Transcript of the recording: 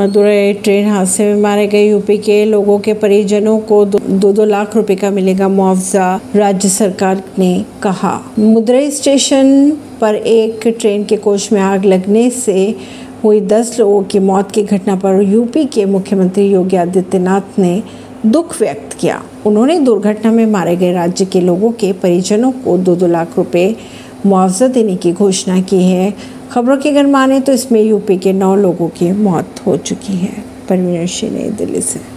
मुदुरे train हादसे में मारे गए यूपी के लोगों के परिजनों को 2-2 लाख रुपए का मिलेगा मुआवजा, राज्य सरकार ने कहा। मुदुरे स्टेशन पर एक ट्रेन के कोच में आग लगने से हुई 10 लोगों की मौत की घटना पर यूपी के मुख्यमंत्री योगी आदित्यनाथ ने दुख व्यक्त किया। उन्होंने दुर्घटना में मारे गए राज्य के लोगों के परिजनों को 2-2 लाख रुपए मुआवजा देने की घोषणा की है। खबरों की अगर माने तो इसमें यूपी के 9 लोगों की मौत हो चुकी है। परवीन अर्शी, नई दिल्ली से।